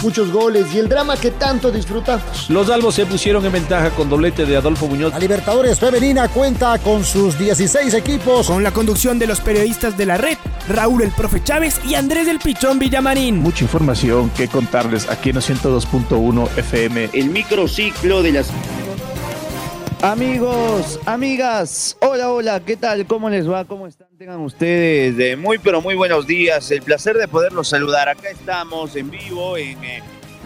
Muchos goles y el drama que tanto disfrutamos. Los albos se pusieron en ventaja con doblete de Adolfo Muñoz. La Libertadores Femenina cuenta con sus 16 equipos. Con la conducción de los periodistas de La Red, Raúl el Profe Chávez y Andrés el Pichón Villamarín. Mucha información que contarles aquí en 102.1 FM. El microciclo de las... Amigos, amigas, hola, ¿qué tal? ¿Cómo les va? ¿Cómo están? Tengan ustedes de muy, pero muy buenos días. El placer de poderlos saludar. Acá estamos en vivo en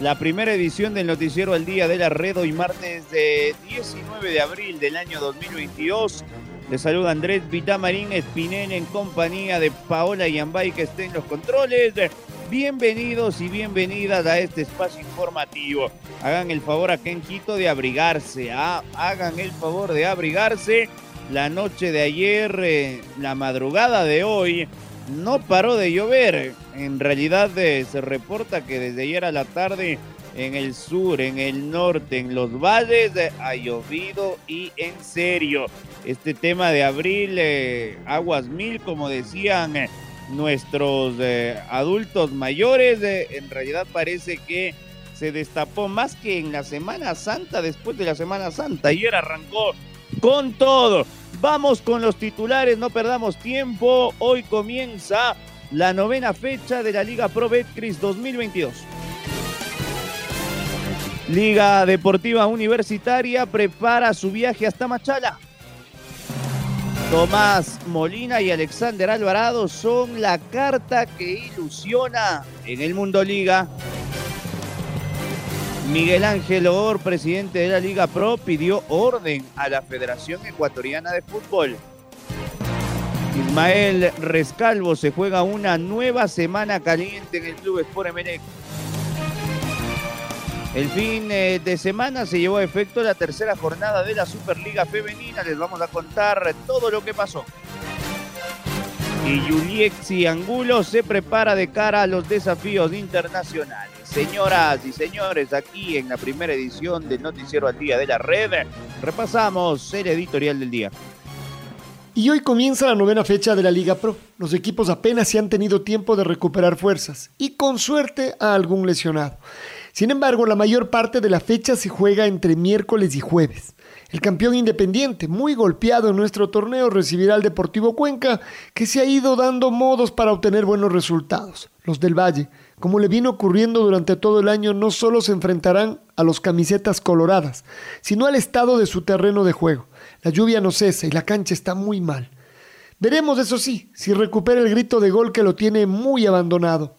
la primera edición del Noticiero al Día de La Red, hoy martes de 19 de abril del año 2022. Les saluda Andrés Villamarín Espinel en compañía de Paola Yambay, que esté en los controles. Bienvenidos y bienvenidas a este espacio informativo. Hagan el favor acá en Quito de abrigarse. Hagan el favor de abrigarse. La noche de ayer, la madrugada de hoy, no paró de llover. En realidad se reporta que desde ayer a la tarde en el sur, en el norte, en los valles ha llovido y en serio. Este tema de abril, aguas mil, como decían nuestros adultos mayores, en realidad parece que se destapó más que en la Semana Santa, después de la Semana Santa. Ayer arrancó con todo. Vamos con los titulares, no perdamos tiempo. Hoy comienza la novena fecha de la Liga Pro Betcris 2022. Liga Deportiva Universitaria prepara su viaje hasta Machala. Tomás Molina y Alexander Alvarado son la carta que ilusiona en el Mundo Liga. Miguel Ángel Or, presidente de la Liga Pro, pidió orden a la Federación Ecuatoriana de Fútbol. Ismael Rescalvo se juega una nueva semana caliente en el Club Sport Emelec. El fin de semana se llevó a efecto la tercera jornada de la Superliga Femenina. Les vamos a contar todo lo que pasó. Y Yuliexi Angulo se prepara de cara a los desafíos internacionales. Señoras y señores, aquí en la primera edición del Noticiero al Día de La Red, repasamos el editorial del día. Y hoy comienza la novena fecha de la Liga Pro. Los equipos apenas se han tenido tiempo de recuperar fuerzas y con suerte a algún lesionado. Sin embargo, la mayor parte de la fecha se juega entre miércoles y jueves. El campeón Independiente, muy golpeado en nuestro torneo, recibirá al Deportivo Cuenca, que se ha ido dando modos para obtener buenos resultados. Los del Valle, como le vino ocurriendo durante todo el año, no solo se enfrentarán a los camisetas coloradas, sino al estado de su terreno de juego. La lluvia no cesa y la cancha está muy mal. Veremos, eso sí, si recupera el grito de gol que lo tiene muy abandonado.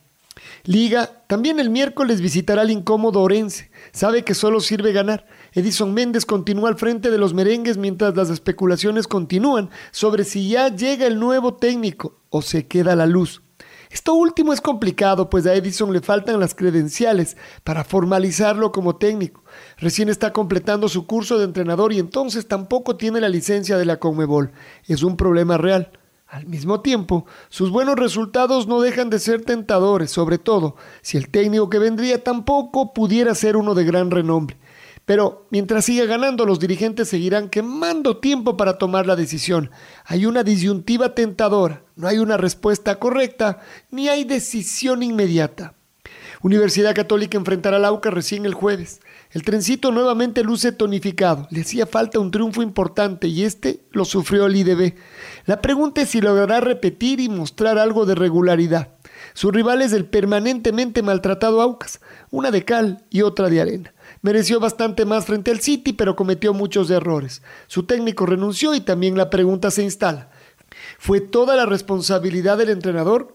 Liga también el miércoles visitará al incómodo Orense. Sabe que solo sirve ganar. Edison Méndez continúa al frente de los merengues mientras las especulaciones continúan sobre si ya llega el nuevo técnico o se queda la luz. Esto último es complicado, pues a Edison le faltan las credenciales para formalizarlo como técnico. Recién está completando su curso de entrenador y entonces tampoco tiene la licencia de la Conmebol. Es un problema real. Al mismo tiempo, sus buenos resultados no dejan de ser tentadores, sobre todo si el técnico que vendría tampoco pudiera ser uno de gran renombre. Pero mientras siga ganando, los dirigentes seguirán quemando tiempo para tomar la decisión. Hay una disyuntiva tentadora, no hay una respuesta correcta, ni hay decisión inmediata. Universidad Católica enfrentará al Aucas recién el jueves. El trencito nuevamente luce tonificado. Le hacía falta un triunfo importante y este lo sufrió el IDB. La pregunta es si logrará repetir y mostrar algo de regularidad. Su rival es el permanentemente maltratado Aucas, una de cal y otra de arena. Mereció bastante más frente al City, pero cometió muchos errores. Su técnico renunció y también la pregunta se instala. ¿Fue toda la responsabilidad del entrenador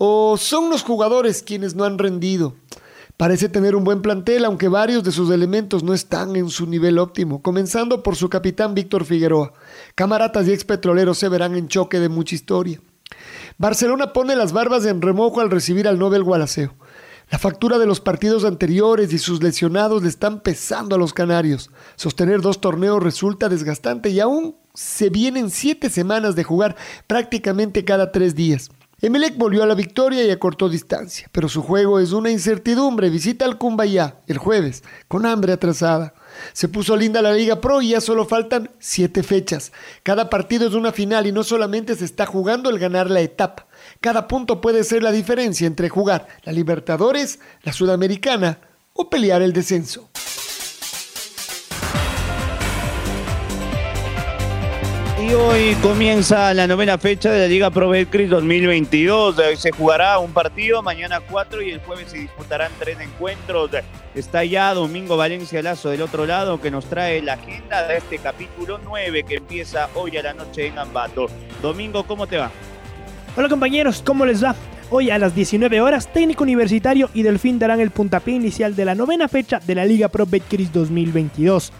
o son los jugadores quienes no han rendido? Parece tener un buen plantel, aunque varios de sus elementos no están en su nivel óptimo, comenzando por su capitán Víctor Figueroa. Camaratas y expetroleros se verán en choque de mucha historia. Barcelona pone las barbas en remojo al recibir al Nobel Gualaceo. La factura de los partidos anteriores y sus lesionados le están pesando a los canarios. Sostener dos torneos resulta desgastante y aún se vienen 7 semanas de jugar prácticamente cada 3 días. Emelec volvió a la victoria y acortó distancia, pero su juego es una incertidumbre. Visita al Cumbayá el jueves, con hambre atrasada. Se puso linda la Liga Pro y ya solo faltan 7 fechas. Cada partido es una final y no solamente se está jugando el ganar la etapa. Cada punto puede ser la diferencia entre jugar la Libertadores, la Sudamericana o pelear el descenso. Y hoy comienza la novena fecha de la Liga Pro Betcris 2022. Se jugará un partido, mañana 4 y el jueves se disputarán 3 encuentros. Está ya Domingo Valencia Lazo del otro lado que nos trae la agenda de este capítulo 9 que empieza hoy a la noche en Ambato. Domingo, ¿cómo te va? Hola compañeros, ¿cómo les va? Hoy a las 19 horas, Técnico Universitario y Delfín darán el puntapié inicial de la novena fecha de la Liga Pro Betcris 2022.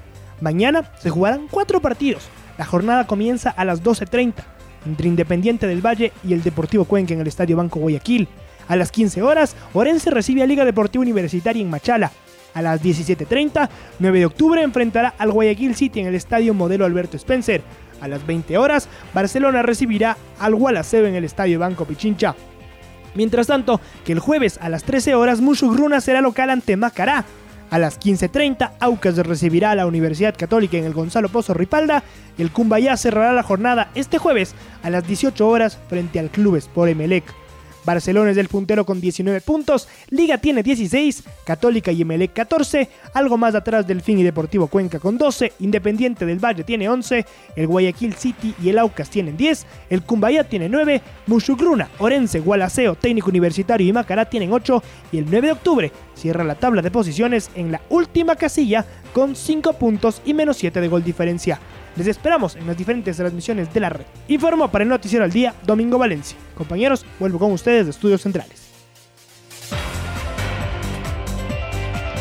Mañana se jugarán 4 partidos. La jornada comienza a las 12:30 entre Independiente del Valle y el Deportivo Cuenca en el Estadio Banco Guayaquil. A las 15 horas, Orense recibe a Liga Deportiva Universitaria en Machala. A las 17:30, 9 de octubre enfrentará al Guayaquil City en el Estadio Modelo Alberto Spencer. A las 20 horas, Barcelona recibirá al Gualaceo en el Estadio Banco Pichincha. Mientras tanto, que el jueves a las 13 horas, Mushugruna será local ante Macará. A las 15:30, Aucas recibirá a la Universidad Católica en el Gonzalo Pozo Ripalda. El Cumbayá cerrará la jornada este jueves a las 18 horas frente al Club Sport Emelec. Barcelona es el puntero con 19 puntos, Liga tiene 16, Católica y Emelec 14, algo más atrás Delfín y Deportivo Cuenca con 12, Independiente del Valle tiene 11, el Guayaquil City y el Aucas tienen 10, el Cumbayá tiene 9, Mushugruna, Orense, Gualaceo, Técnico Universitario y Macará tienen 8 y el 9 de octubre cierra la tabla de posiciones en la última casilla con 5 puntos y menos 7 de gol diferencia. Les esperamos en las diferentes transmisiones de la red. Informó para el Noticiero al Día, Domingo Valencia. Compañeros, vuelvo con ustedes de Estudios Centrales.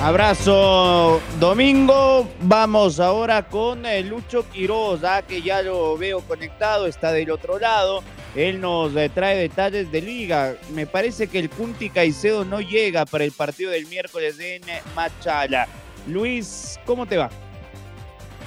Abrazo, Domingo. Vamos ahora con Lucho Quiroz, que ya lo veo conectado, está del otro lado. Él nos trae detalles de Liga. Me parece que el Recunti Caicedo no llega para el partido del miércoles en Machala. Luis, ¿cómo te va?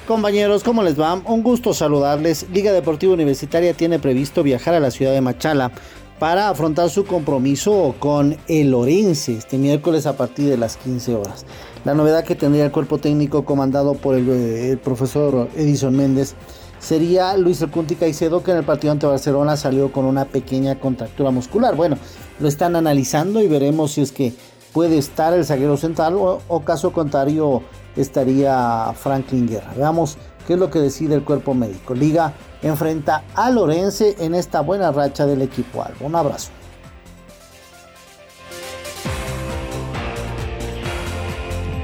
Compañeros, ¿cómo les va? Un gusto saludarles. Liga Deportiva Universitaria tiene previsto viajar a la ciudad de Machala para afrontar su compromiso con el Orense este miércoles a partir de las 15 horas. La novedad que tendría el cuerpo técnico comandado por el profesor Edison Méndez sería Luis Recunti Caicedo, que en el partido ante Barcelona salió con una pequeña contractura muscular. Bueno, lo están analizando y veremos si es que puede estar el zaguero central o caso contrario estaría Franklin Guerra. Veamos qué es lo que decide el cuerpo médico. Liga enfrenta a Lorenzo en esta buena racha del equipo albo. Un abrazo.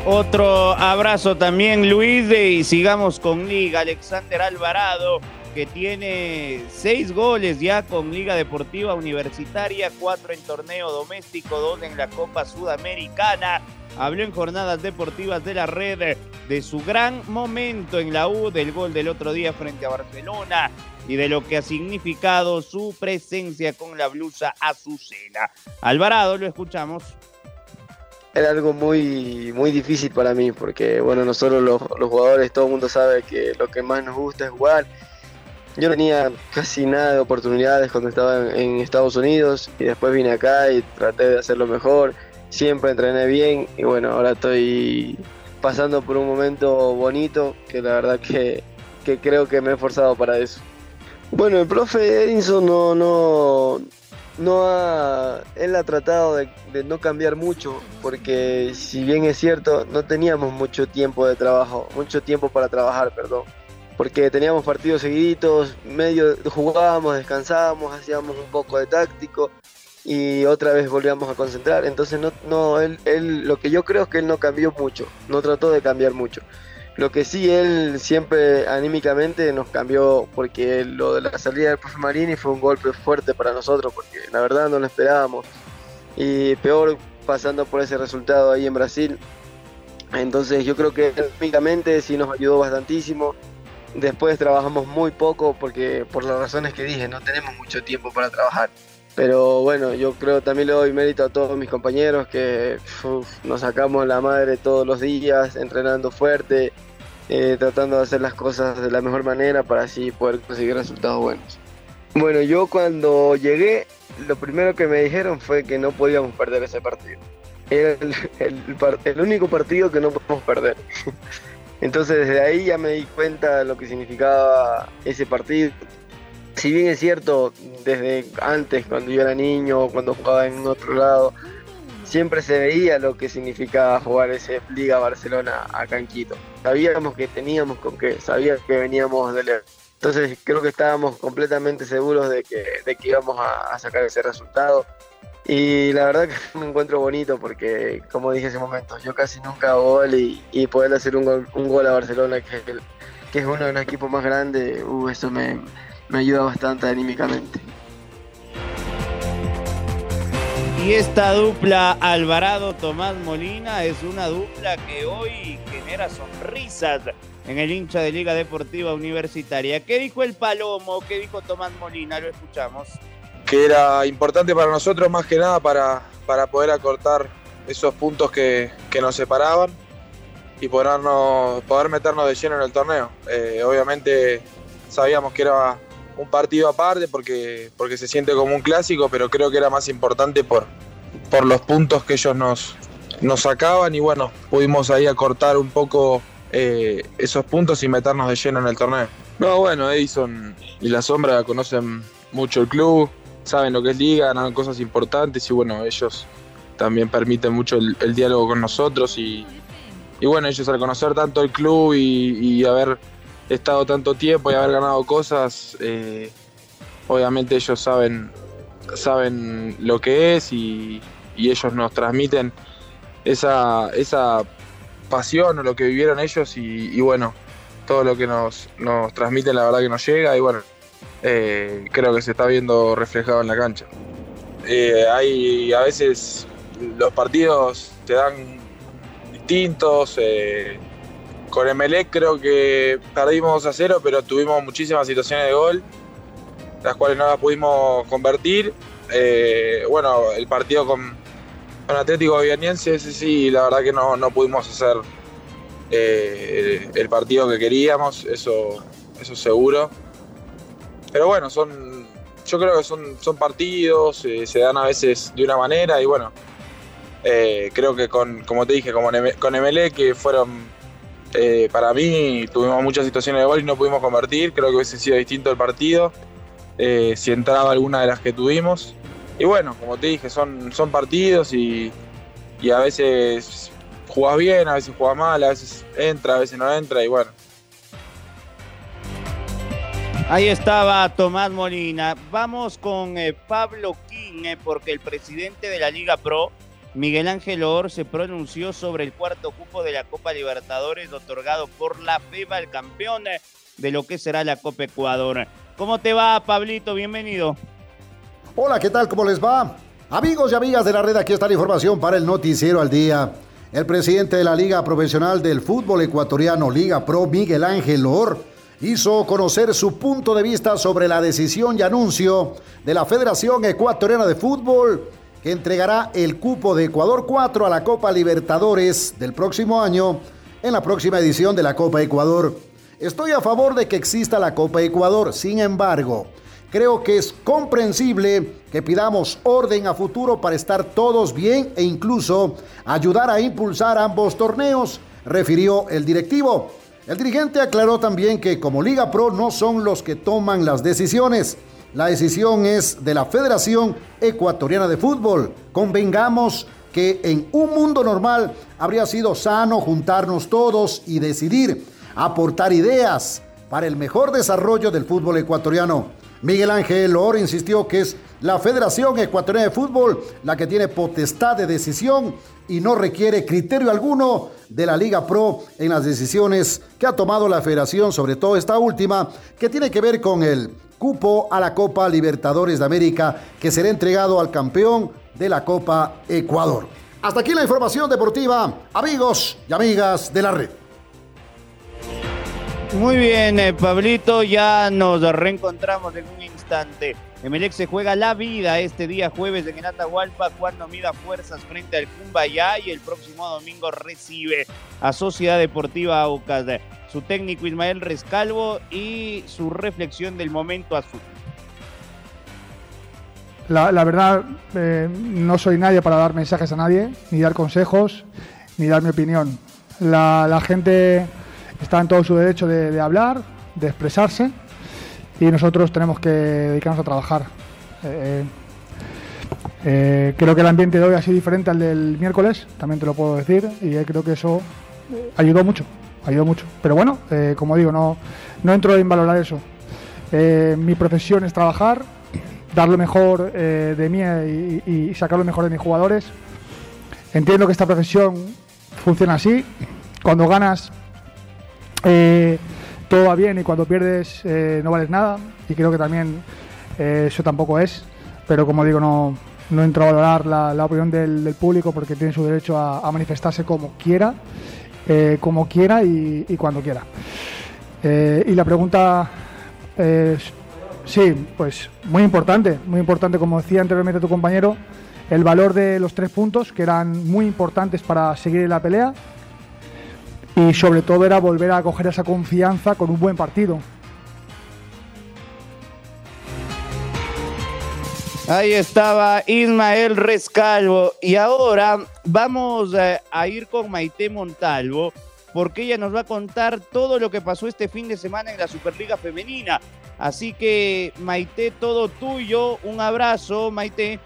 Otro abrazo también, Luis, y sigamos con Liga. Alexander Alvarado, que tiene 6 goles ya con Liga Deportiva Universitaria, 4 en torneo doméstico, 2 en la Copa Sudamericana. Habló en jornadas deportivas de la red de su gran momento en la U, del gol del otro día frente a Barcelona y de lo que ha significado su presencia con la blusa azucena. Alvarado, lo escuchamos. Era algo muy difícil para mí porque, bueno, nosotros los jugadores, todo el mundo sabe que lo que más nos gusta es jugar. Yo no tenía casi nada de oportunidades cuando estaba en Estados Unidos y después vine acá y traté de hacerlo mejor. Siempre entrené bien y bueno, ahora estoy pasando por un momento bonito que la verdad que creo que me he esforzado para eso. Bueno, el profe Edison él ha tratado de no cambiar mucho porque si bien es cierto, no teníamos mucho tiempo para trabajar, porque teníamos partidos seguiditos, medio jugábamos, descansábamos, hacíamos un poco de táctico y otra vez volvíamos a concentrar. Entonces él lo que yo creo es que él no cambió mucho, no trató de cambiar mucho. Lo que sí, él siempre anímicamente nos cambió, porque lo de la salida del profe Marini fue un golpe fuerte para nosotros, porque la verdad no lo esperábamos, y peor pasando por ese resultado ahí en Brasil. Entonces yo creo que anímicamente sí nos ayudó bastantísimo. Después trabajamos muy poco porque, por las razones que dije, no tenemos mucho tiempo para trabajar. Pero bueno, yo creo también le doy mérito a todos mis compañeros que nos sacamos la madre todos los días, entrenando fuerte, tratando de hacer las cosas de la mejor manera para así poder conseguir resultados buenos. Bueno, yo cuando llegué lo primero que me dijeron fue que no podíamos perder ese partido. Era el único partido que no podíamos perder. Entonces desde ahí ya me di cuenta de lo que significaba ese partido. Si bien es cierto, desde antes, cuando yo era niño, cuando jugaba en otro lado, siempre se veía lo que significaba jugar ese Liga Barcelona acá en Quito. Sabíamos que teníamos con qué, sabíamos que veníamos de leer. Entonces creo que estábamos completamente seguros de que íbamos a sacar ese resultado. Y la verdad que me encuentro bonito porque, como dije hace un momento, yo casi nunca hago gol y poder hacer un gol a Barcelona, que es uno de los equipos más grandes, eso me ayuda bastante anímicamente. Y esta dupla Alvarado-Tomás Molina es una dupla que hoy genera sonrisas en el hincha de Liga Deportiva Universitaria. ¿Qué dijo el Palomo? ¿Qué dijo Tomás Molina? Lo escuchamos. Que era importante para nosotros, más que nada para poder acortar esos puntos que nos separaban y poder meternos de lleno en el torneo. Obviamente sabíamos que era un partido aparte porque se siente como un clásico, pero creo que era más importante por los puntos que ellos nos sacaban, y bueno, pudimos ahí acortar un poco esos puntos y meternos de lleno en el torneo. No, bueno, Edison y La Sombra conocen mucho el club, saben lo que es Liga, ganan cosas importantes y bueno, ellos también permiten mucho el diálogo con nosotros y bueno, ellos al conocer tanto el club y haber estado tanto tiempo y haber ganado cosas, obviamente ellos saben lo que es y ellos nos transmiten esa pasión o lo que vivieron ellos y bueno, todo lo que nos transmiten la verdad que nos llega y bueno, creo que se está viendo reflejado en la cancha. Hay a veces los partidos te dan distintos. Con Emelec creo que perdimos 2-0, pero tuvimos muchísimas situaciones de gol, las cuales no las pudimos convertir. Bueno, el partido con Atlético Goianiense, ese sí, la verdad que no pudimos hacer el partido que queríamos, eso seguro. Pero bueno, yo creo que son partidos, se dan a veces de una manera y bueno, creo que como te dije, con Emelec que fueron... para mí tuvimos muchas situaciones de gol y no pudimos convertir, creo que hubiese sido distinto el partido si entraba alguna de las que tuvimos. Y bueno, como te dije, son partidos y a veces jugás bien, a veces jugás mal, a veces entra, a veces no entra y bueno. Ahí estaba Tomás Molina. Vamos con Pablo Quine, porque el presidente de la Liga Pro, Miguel Ángel Or, se pronunció sobre el cuarto cupo de la Copa Libertadores otorgado por la FEBA, el campeón de lo que será la Copa Ecuador. ¿Cómo te va, Pablito? Bienvenido. Hola, ¿qué tal? ¿Cómo les va? Amigos y amigas de la red, aquí está la información para el Noticiero al Día. El presidente de la Liga Profesional del Fútbol Ecuatoriano, Liga Pro, Miguel Ángel Or, hizo conocer su punto de vista sobre la decisión y anuncio de la Federación Ecuatoriana de Fútbol, que entregará el cupo de Ecuador 4 a la Copa Libertadores del próximo año en la próxima edición de la Copa Ecuador. Estoy a favor de que exista la Copa Ecuador, sin embargo, creo que es comprensible que pidamos orden a futuro para estar todos bien e incluso ayudar a impulsar ambos torneos, refirió el directivo. El dirigente aclaró también que como Liga Pro no son los que toman las decisiones. La decisión es de la Federación Ecuatoriana de Fútbol. Convengamos que en un mundo normal habría sido sano juntarnos todos y decidir, aportar ideas para el mejor desarrollo del fútbol ecuatoriano. Miguel Ángel Loor insistió que es la Federación Ecuatoriana de Fútbol la que tiene potestad de decisión y no requiere criterio alguno de la Liga Pro en las decisiones que ha tomado la Federación, sobre todo esta última, que tiene que ver con el cupo a la Copa Libertadores de América, que será entregado al campeón de la Copa Ecuador. Hasta aquí la información deportiva, amigos y amigas de la red. Muy bien, Pablito, ya nos reencontramos en un instante. Emelec se juega la vida este día jueves en el Atahualpa cuando mida fuerzas frente al Cumbayá y el próximo domingo recibe a Sociedad Deportiva Aucas. Su técnico Ismael Rescalvo y su reflexión del momento azul. La verdad, no soy nadie para dar mensajes a nadie, ni dar consejos, ni dar mi opinión. La gente está en todo su derecho de hablar, de expresarse, y nosotros tenemos que dedicarnos a trabajar. Creo que el ambiente de hoy ha sido diferente al del miércoles, también te lo puedo decir, y creo que eso ayudó mucho, Pero bueno, como digo, no entro en valorar eso. Mi profesión es trabajar, dar lo mejor de mí y sacar lo mejor de mis jugadores. Entiendo que esta profesión funciona así. Cuando ganas todo va bien y cuando pierdes no vales nada. Y creo que también eso tampoco es. Pero como digo, no entro a valorar la opinión del público porque tiene su derecho a manifestarse como quiera y cuando quiera. Y la pregunta... sí, pues muy importante, como decía anteriormente tu compañero, el valor de los 3 puntos que eran muy importantes para seguir en la pelea y sobre todo era volver a coger esa confianza con un buen partido. Ahí estaba Ismael Rescalvo y ahora vamos a ir con Maite Montalvo porque ella nos va a contar todo lo que pasó este fin de semana en la Superliga Femenina. Así que, Maite, todo tuyo. Un abrazo, Maite.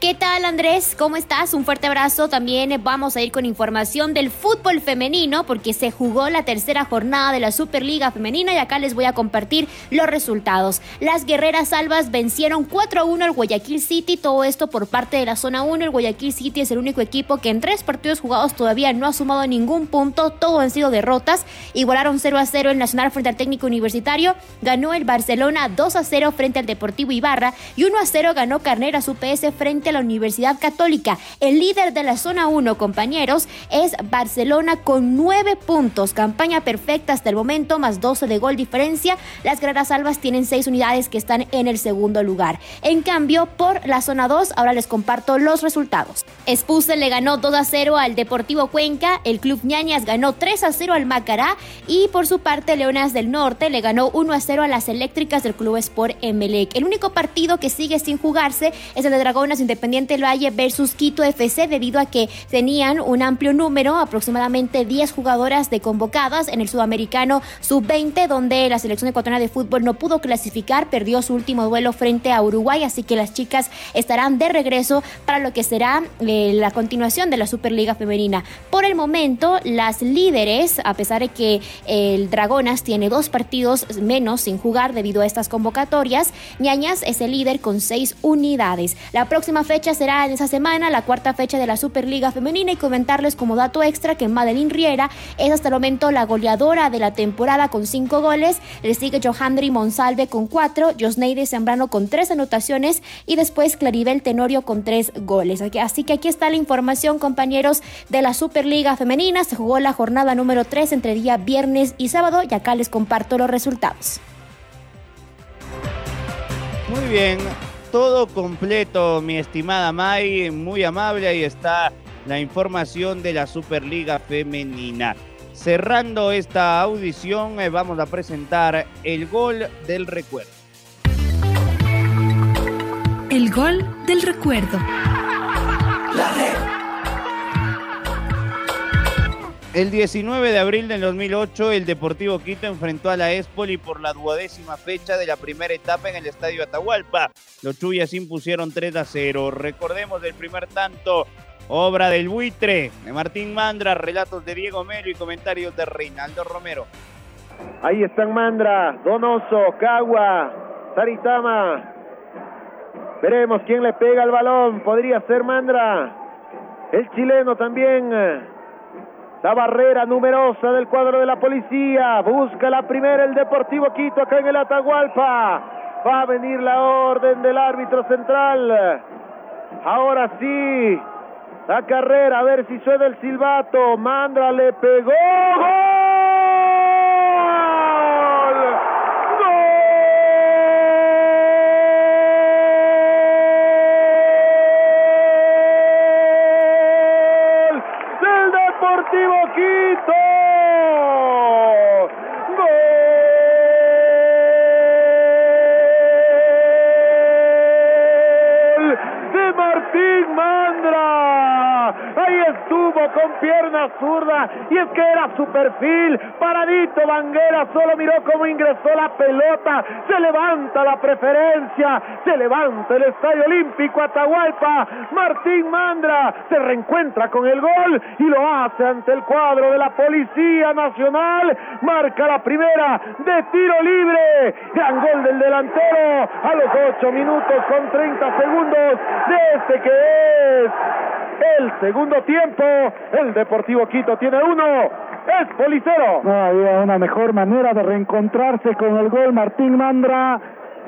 ¿Qué tal, Andrés? ¿Cómo estás? Un fuerte abrazo. También vamos a ir con información del fútbol femenino porque se jugó la 3ª jornada de la Superliga Femenina y acá les voy a compartir los resultados. Las guerreras albas vencieron 4-1 al Guayaquil City, todo esto por parte de la zona 1. El Guayaquil City es el único equipo que en 3 partidos jugados todavía no ha sumado ningún punto, todo han sido derrotas. Igualaron 0-0 el Nacional frente al Técnico Universitario, ganó el Barcelona 2-0 frente al Deportivo Ibarra y 1-0 ganó Carneras UPS frente a la Universidad Católica. El líder de la zona 1, compañeros, es Barcelona con 9 puntos, campaña perfecta hasta el momento, más 12 de gol diferencia. Las guerreras albas tienen 6 unidades que están en el 2º lugar. En cambio, por la zona 2, ahora les comparto los resultados. Espuse le ganó 2-0 al Deportivo Cuenca, el Club Ñañas ganó 3-0 al Macará y por su parte Leonas del Norte le ganó 1-0 a las Eléctricas del Club Sport Emelec. El único partido que sigue sin jugarse es el de Dragonas Independiente del Valle versus Quito FC debido a que tenían un amplio número, aproximadamente 10 jugadoras de convocadas en el Sudamericano Sub-20, donde la selección ecuatoriana de fútbol no pudo clasificar, perdió su último duelo frente a Uruguay, así que las chicas estarán de regreso para lo que será la continuación de la Superliga Femenina. Por el momento, las líderes, a pesar de que el Dragonas tiene 2 partidos menos sin jugar debido a estas convocatorias, Ñañas es el líder con 6 unidades. La próxima fecha será en esa semana, la 4ª fecha de la Superliga Femenina, y comentarles como dato extra que Madeline Riera es hasta el momento la goleadora de la temporada con 5 goles, le sigue Johandri Monsalve con 4, Josneide Sembrano con 3 anotaciones y después Claribel Tenorio con 3 goles. Así que aquí está la información, compañeros, de la Superliga Femenina. Se jugó la jornada número 3 entre día viernes y sábado y acá les comparto los resultados. Muy bien. Todo completo, mi estimada May, muy amable. Ahí está la información de la Superliga Femenina. Cerrando esta audición, vamos a presentar el gol del recuerdo. El gol del recuerdo. El 19 de abril del 2008, el Deportivo Quito enfrentó a la Espoli por la 12ª fecha de la primera etapa en el Estadio Atahualpa. Los Chuyas impusieron 3-0. Recordemos el primer tanto, obra del Buitre, de Martín Mandra, relatos de Diego Melo y comentarios de Reinaldo Romero. Ahí están Mandra, Donoso, Cagua, Saritama. Veremos quién le pega el balón. Podría ser Mandra. El chileno también. La barrera numerosa del cuadro de la policía. Busca la primera el Deportivo Quito acá en el Atahualpa. Va a venir la orden del árbitro central. Ahora sí. La carrera, a ver si suena el silbato. Mandra le pegó. ¡Gol! Martín Mandra. Ahí estuvo con pierna zurda, y es que era su perfil. Paradito Banguera, solo miró cómo ingresó la pelota. Se levanta la preferencia, se levanta el Estadio Olímpico Atahualpa. Martín Mandra se reencuentra con el gol y lo hace ante el cuadro de la Policía Nacional. Marca la primera de tiro libre. Gran gol del delantero a los 8 minutos con 30 segundos de este que es el segundo tiempo. El Deportivo Quito tiene 1, es Policero. No había una mejor manera de reencontrarse con el gol. Martín Mandra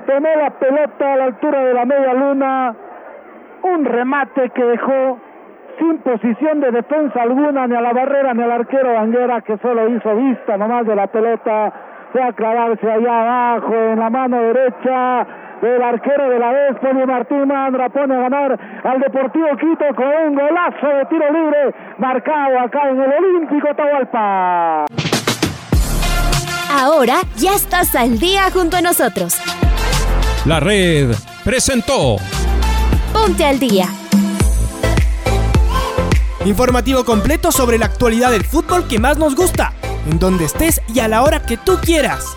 tomó la pelota a la altura de la media luna, un remate que dejó sin posición de defensa alguna, ni a la barrera ni al arquero Banguera, que solo hizo vista nomás de la pelota. Fue a clavarse allá abajo en la mano derecha del arquero de la vez. Pone Martín Mandra, pone a ganar al Deportivo Quito con un golazo de tiro libre marcado acá en el Olímpico Atahualpa. Ahora ya estás al día junto a nosotros. La Red presentó Ponte al Día, informativo completo sobre la actualidad del fútbol que más nos gusta, en donde estés y a la hora que tú quieras.